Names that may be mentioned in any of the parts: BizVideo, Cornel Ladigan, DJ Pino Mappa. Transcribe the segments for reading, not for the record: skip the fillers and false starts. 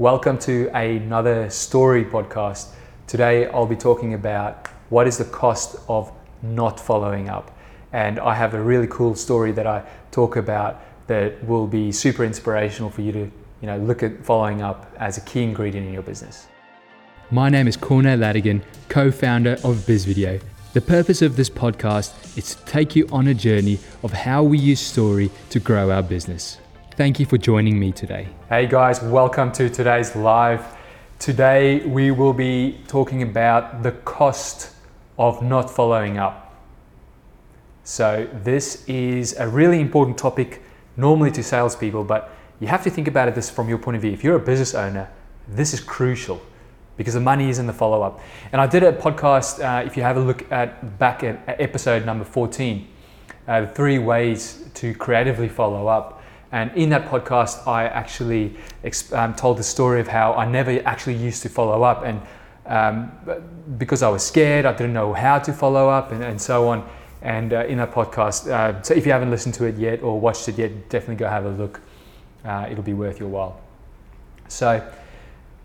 Welcome to another story podcast. Today I'll be talking about what is the cost of not following up. And I have a really cool story that I talk about that will be super inspirational for you to, look at following up as a key ingredient in your business. My name is Cornel Ladigan, co-founder of BizVideo. The purpose of this podcast is to take you on a journey of how we use story to grow our business. Thank you for joining me today. Hey guys, welcome to today's live. Today we will be talking about the cost of not following up. So this is a really important topic normally to salespeople, but you have to think about it this from your point of view. If you're a business owner, this is crucial because the money is in the follow-up. And I did a podcast, if you have a look back at episode number 14, the 3 ways to creatively follow up. And in that podcast, I actually told the story of how I never actually used to follow up, and because I was scared, I didn't know how to follow up and so on. And in that podcast, so if you haven't listened to it yet or watched it yet, definitely go have a look. It'll be worth your while. So,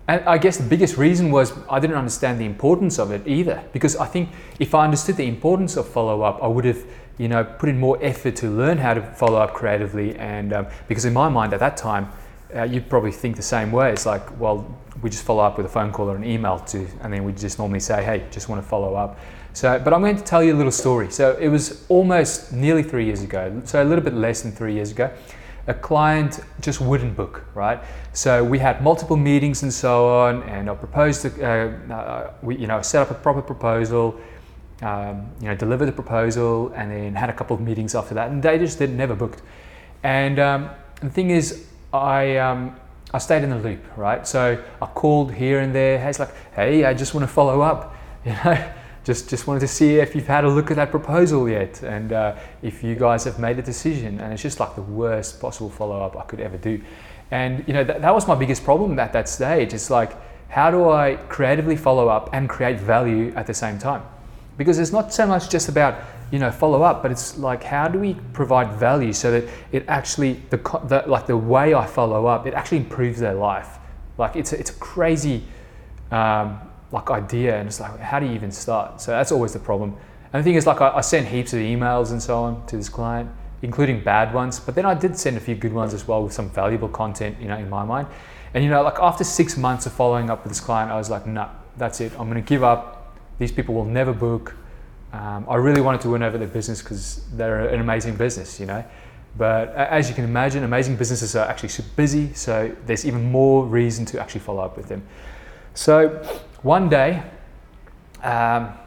and I guess the biggest reason was I didn't understand the importance of it either, because I think if I understood the importance of follow-up, I would have put in more effort to learn how to follow up creatively. And because in my mind at that time, you probably think the same way. It's like, well, we just follow up with a phone call or an email and then we just normally say, hey, just want to follow up. So, but I'm going to tell you a little story. So it was almost nearly 3 years ago, so a little bit less than 3 years ago. A client just wouldn't book, right? So we had multiple meetings and so on, and I proposed, set up a proper proposal, delivered the proposal, and then had a couple of meetings after that, and they just never booked. And the thing is, I stayed in the loop, right? So I called here and there. Hey, it's like, hey, I just want to follow up, Just wanted to see if you've had a look at that proposal yet, and if you guys have made a decision. And it's just like the worst possible follow-up I could ever do. And that was my biggest problem at that stage. It's like, how do I creatively follow up and create value at the same time? Because it's not so much just about follow up, but it's like, how do we provide value so that it actually the way I follow up, it actually improves their life. Like it's a crazy idea, and it's like, how do you even start? So that's always the problem. And the thing is, like, I sent heaps of emails and so on to this client, including bad ones, but then I did send a few good ones as well with some valuable content, in my mind. And after 6 months of following up with this client, I was like, no, that's it, I'm gonna give up. These people will never book. I really wanted to win over their business because they're an amazing business, But as you can imagine, amazing businesses are actually super busy, so there's even more reason to actually follow up with them. So one day, I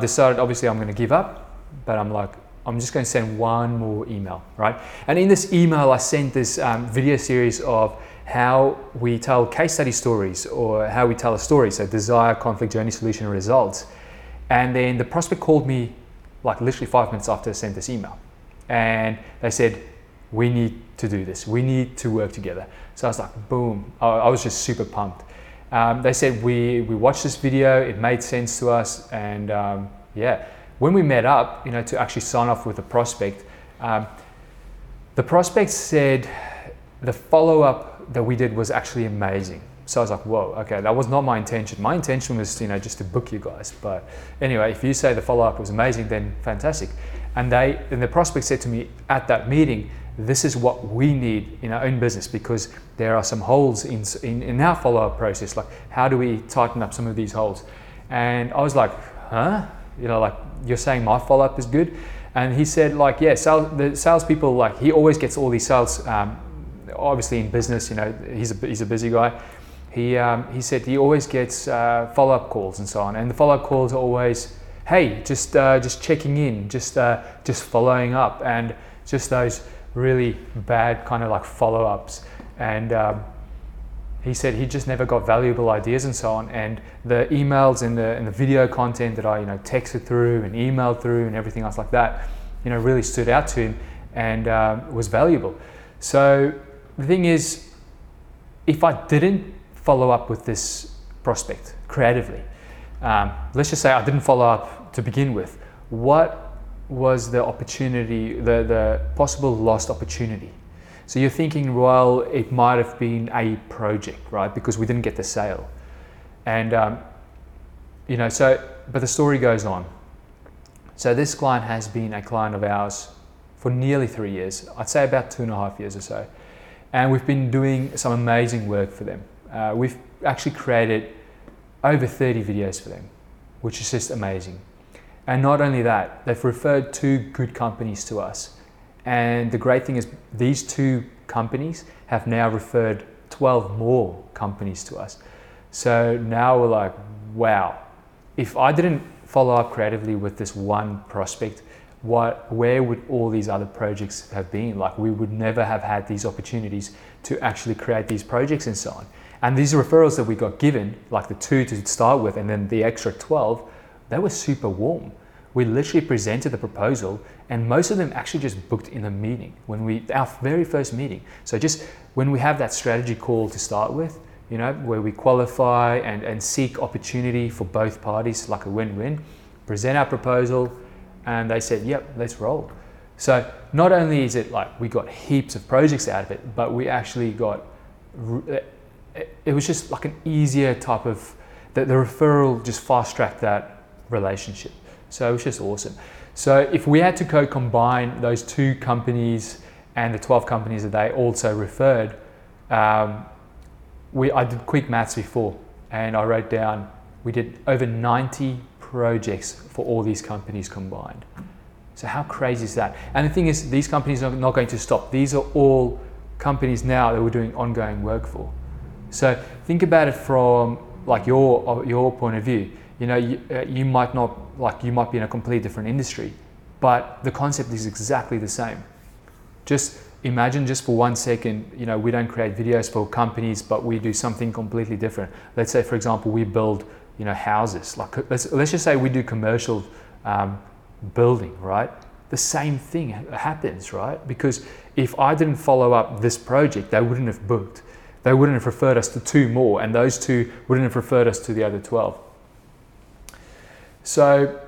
decided, obviously, I'm going to give up, but I'm like, I'm just going to send one more email, right? And in this email, I sent this video series of how we tell case study stories, or how we tell a story. So desire, conflict, journey, solution, results. And then the prospect called me like literally 5 minutes after I sent this email. And they said, we need to do this. We need to work together. So I was like, boom. I was just super pumped. They said, we watched this video, it made sense to us, and when we met up, to actually sign off with the prospect said the follow-up that we did was actually amazing. So I was like, whoa, okay, that was not my intention. My intention was, just to book you guys. But anyway, if you say the follow-up was amazing, then fantastic. And the prospect said to me at that meeting, this is what we need in our own business, because there are some holes in our follow-up process. Like, how do we tighten up some of these holes? And I was like, huh? You're saying my follow-up is good? And he said, the salespeople, he always gets all these sales, obviously in business, he's a busy guy. He said he always gets follow-up calls and so on. And the follow-up calls are always, hey, just checking in, just following up, and just those really bad kind of follow-ups. And he said he just never got valuable ideas and so on. And the emails and the video content that I texted through and emailed through and everything else like that, really stood out to him and was valuable. So the thing is, if I didn't follow up with this prospect creatively, let's just say I didn't follow up to begin with, what was the opportunity, the possible lost opportunity? So you're thinking, well, it might have been a project, right? Because we didn't get the sale. And, you know, so, but the story goes on. So this client has been a client of ours for nearly 3 years. I'd say about 2.5 years or so. And we've been doing some amazing work for them. We've actually created over 30 videos for them, which is just amazing. And not only that, they've referred two good companies to us. And the great thing is these two companies have now referred 12 more companies to us. So now we're like, wow, if I didn't follow up creatively with this one prospect, where would all these other projects have been? Like, we would never have had these opportunities to actually create these projects and so on. And these referrals that we got given, like the two to start with and then the extra 12, they were super warm. We literally presented the proposal and most of them actually just booked in a meeting, our very first meeting. So just when we have that strategy call to start with, you know, where we qualify and seek opportunity for both parties, like a win-win, present our proposal, and they said, yep, let's roll. So not only is it like we got heaps of projects out of it, but we actually got, it was just like an easier type of, the referral just fast-tracked that relationship. So it was just awesome. So if we had to combine those two companies and the 12 companies that they also referred, I did quick maths before and I wrote down, we did over 90 projects for all these companies combined. So how crazy is that? And the thing is, these companies are not going to stop. These are all companies now that we're doing ongoing work for. So think about it from like your point of view. You know, you might not, like, you might be in a completely different industry, but the concept is exactly the same. Just imagine, just for 1 second, you know, we don't create videos for companies, but we do something completely different. Let's say, for example, we build, you know, houses. Like, let's just say we do commercial building, right? The same thing happens, right? Because if I didn't follow up this project, they wouldn't have booked. They wouldn't have referred us to two more, and those two wouldn't have referred us to the other 12. So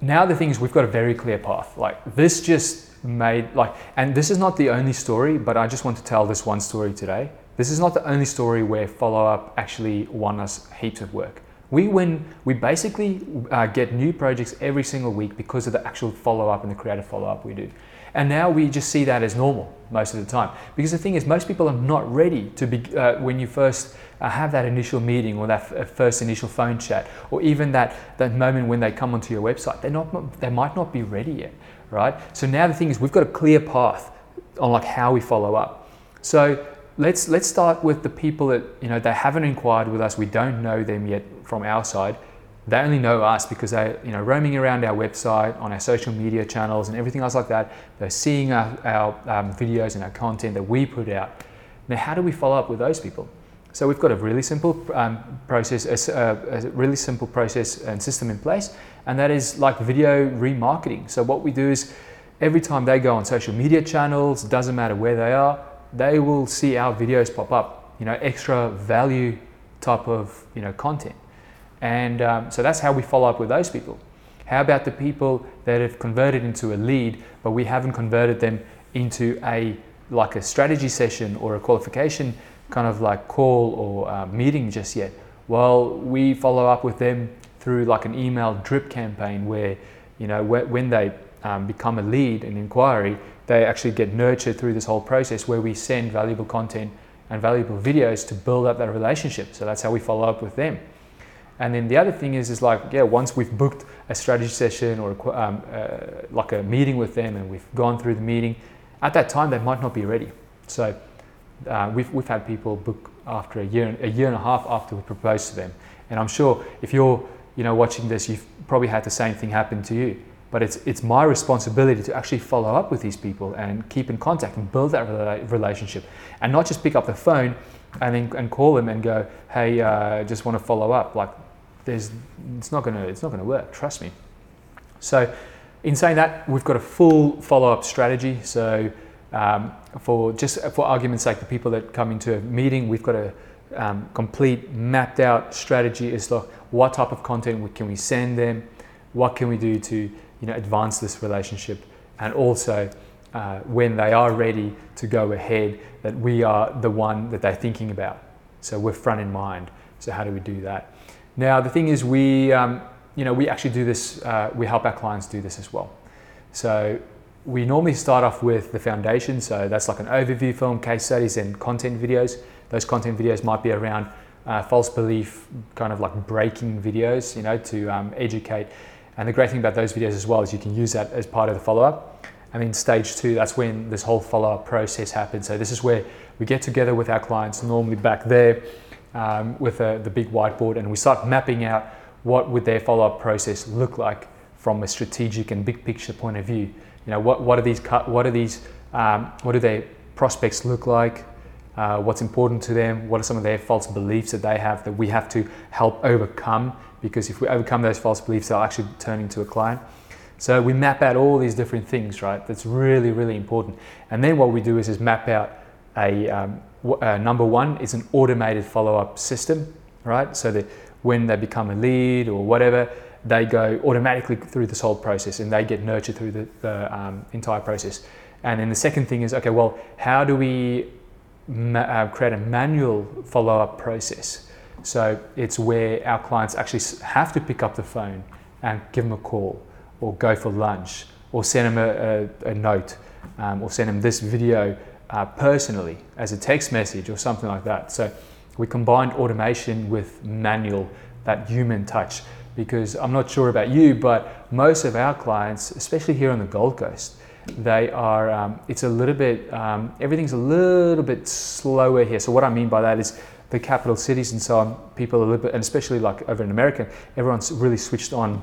now the thing is, we've got a very clear path. Like, this just made, like, and this is not the only story, but I just want to tell this one story today. This is not the only story where follow-up actually won us heaps of work. We basically get new projects every single week because of the actual follow-up and the creative follow-up we do. And now we just see that as normal most of the time. Because the thing is, most people are not ready to be, when you first have that initial meeting or that first initial phone chat, or even that moment when they come onto your website, they might not be ready yet, right? So now the thing is, we've got a clear path on like how we follow up. So let's start with the people that, you know, they haven't inquired with us. We don't know them yet from our side. They only know us because they're, you know, roaming around our website, on our social media channels and everything else like that. They're seeing our videos and our content that we put out. Now, how do we follow up with those people? So we've got a really simple process, a really simple process and system in place, and that is like video remarketing. So what we do is every time they go on social media channels, doesn't matter where they are, they will see our videos pop up, you know, extra value type of, you know, content. And so that's how we follow up with those people. How about the people that have converted into a lead, but we haven't converted them into a strategy session or a qualification kind of like call or meeting just yet? Well, we follow up with them through like an email drip campaign where, you know, when they become a lead, an inquiry, they actually get nurtured through this whole process where we send valuable content and valuable videos to build up that relationship. So that's how we follow up with them. And then the other thing is like, yeah, once we've booked a strategy session or like a meeting with them and we've gone through the meeting, at that time, they might not be ready. So we've had people book after a year and a half after we proposed to them. And I'm sure if you're, you know, watching this, you've probably had the same thing happen to you. But it's my responsibility to actually follow up with these people and keep in contact and build that relationship, and not just pick up the phone and call them and go, hey, just want to follow up. Like, it's not gonna work. Trust me. So, in saying that, we've got a full follow-up strategy. So, for argument's sake, the people that come into a meeting, we've got a complete mapped out strategy. It's like, what type of content can we send them? What can we do to, you know, advance this relationship, and also when they are ready to go ahead, that we are the one that they're thinking about. So we're front in mind. So how do we do that? Now, the thing is, we, we actually do this, we help our clients do this as well. So we normally start off with the foundation. So that's like an overview film, case studies, and content videos. Those content videos might be around false belief, kind of like breaking videos, to educate. And the great thing about those videos as well is you can use that as part of the follow-up. And then stage two, that's when this whole follow-up process happens. So this is where we get together with our clients, normally back there with the big whiteboard, and we start mapping out what would their follow-up process look like from a strategic and big picture point of view. What do their prospects look like? What's important to them? What are some of their false beliefs that they have that we have to help overcome? Because if we overcome those false beliefs, they'll actually turn into a client. So we map out all these different things, right? That's really, really important. And then what we do is map out a number one is an automated follow-up system, right? So that when they become a lead or whatever, they go automatically through this whole process and they get nurtured through the entire process. And then the second thing is, okay, well, how do we create a manual follow-up process? So it's where our clients actually have to pick up the phone and give them a call, or go for lunch, or send them a note, or send them this video personally as a text message or something like that. So we combined automation with manual, that human touch, because I'm not sure about you, but most of our clients, especially here on the Gold Coast, they are, it's a little bit, everything's a little bit slower here. So what I mean by that is the capital cities and so on, people are a little bit, and especially like over in America, everyone's really switched on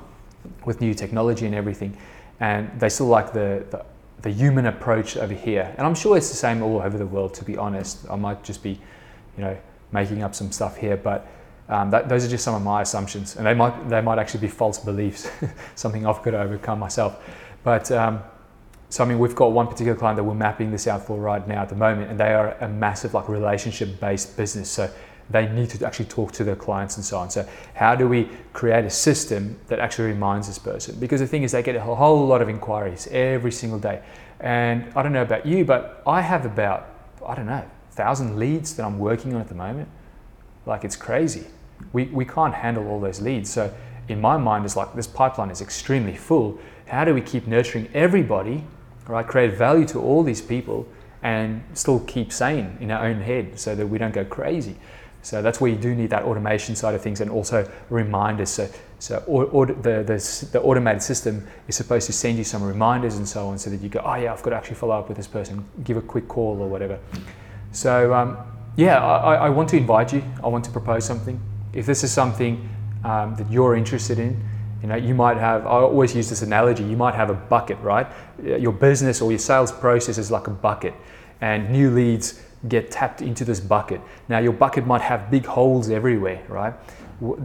with new technology and everything, and they still like the human approach over here. And I'm sure it's the same all over the world, to be honest. I might just be, making up some stuff here, but those are just some of my assumptions, and they might actually be false beliefs, something I've got to overcome myself. But so I mean, we've got one particular client that we're mapping this out for right now at the moment, and they are a massive like relationship-based business. So they need to actually talk to their clients and so on. So how do we create a system that actually reminds this person? Because the thing is, they get a whole lot of inquiries every single day. And I don't know about you, but I have about, 1,000 leads that I'm working on at the moment. Like, it's crazy. We can't handle all those leads. So in my mind, it's like this pipeline is extremely full. How do we keep nurturing everybody, right? Create value to all these people and still keep sane in our own head so that we don't go crazy. So that's where you do need that automation side of things, and also reminders. So the automated system is supposed to send you some reminders and so on, so that you go, oh yeah, I've got to actually follow up with this person, give a quick call or whatever. So I want to invite you. I want to propose something. If this is something that you're interested in, you might have, I always use this analogy, you might have a bucket, right? Your business or your sales process is like a bucket, and new leads get tapped into this bucket. Now, your bucket might have big holes everywhere, right?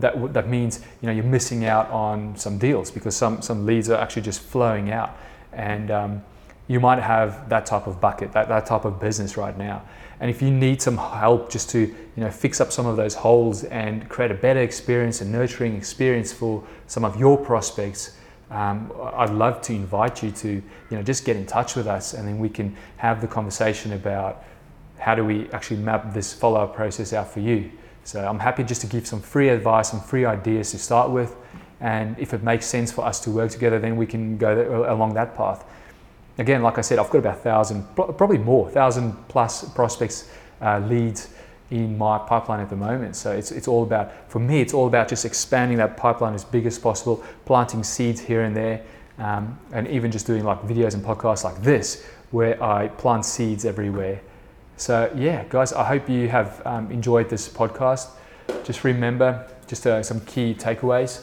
That means you're missing out on some deals, because some leads are actually just flowing out, and you might have that type of bucket, that type of business right now. And if you need some help just to fix up some of those holes and create a better experience, a nurturing experience for some of your prospects, I'd love to invite you to just get in touch with us, and then we can have the conversation about how do we actually map this follow-up process out for you. So I'm happy just to give some free advice, some free ideas to start with. And if it makes sense for us to work together, then we can go along that path. Again, like I said, I've got about 1,000, probably more, 1,000 plus prospects, leads in my pipeline at the moment. So it's all about, for me, it's all about just expanding that pipeline as big as possible, planting seeds here and there, and even just doing like videos and podcasts like this, where I plant seeds everywhere. So yeah, guys, I hope you have enjoyed this podcast. Just remember, some key takeaways.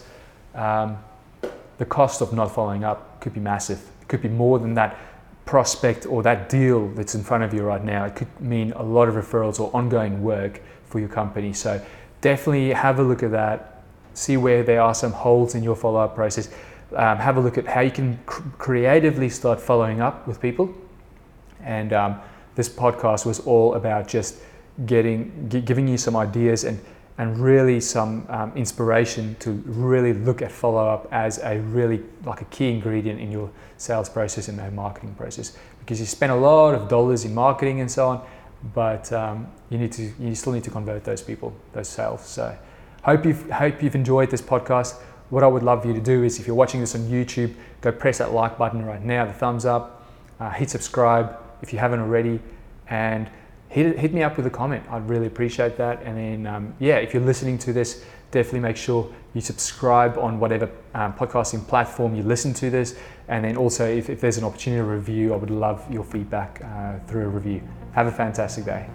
The cost of not following up could be massive. It could be more than that prospect or that deal that's in front of you right now. It could mean a lot of referrals or ongoing work for your company. So definitely have a look at that. See where there are some holes in your follow-up process. Have a look at how you can creatively start following up with people. And this podcast was all about just giving you some ideas and and really some inspiration to really look at follow-up as a really like a key ingredient in your sales process and their marketing process, because you spend a lot of dollars in marketing and so on, but you still need to convert those people, those sales. So hope you've enjoyed this podcast. What I would love for you to do is, if you're watching this on YouTube, go press that like button right now, the thumbs up, hit subscribe if you haven't already, and hit me up with a comment. I'd really appreciate that. And then, if you're listening to this, definitely make sure you subscribe on whatever podcasting platform you listen to this. And then also, if there's an opportunity to review, I would love your feedback through a review. Have a fantastic day.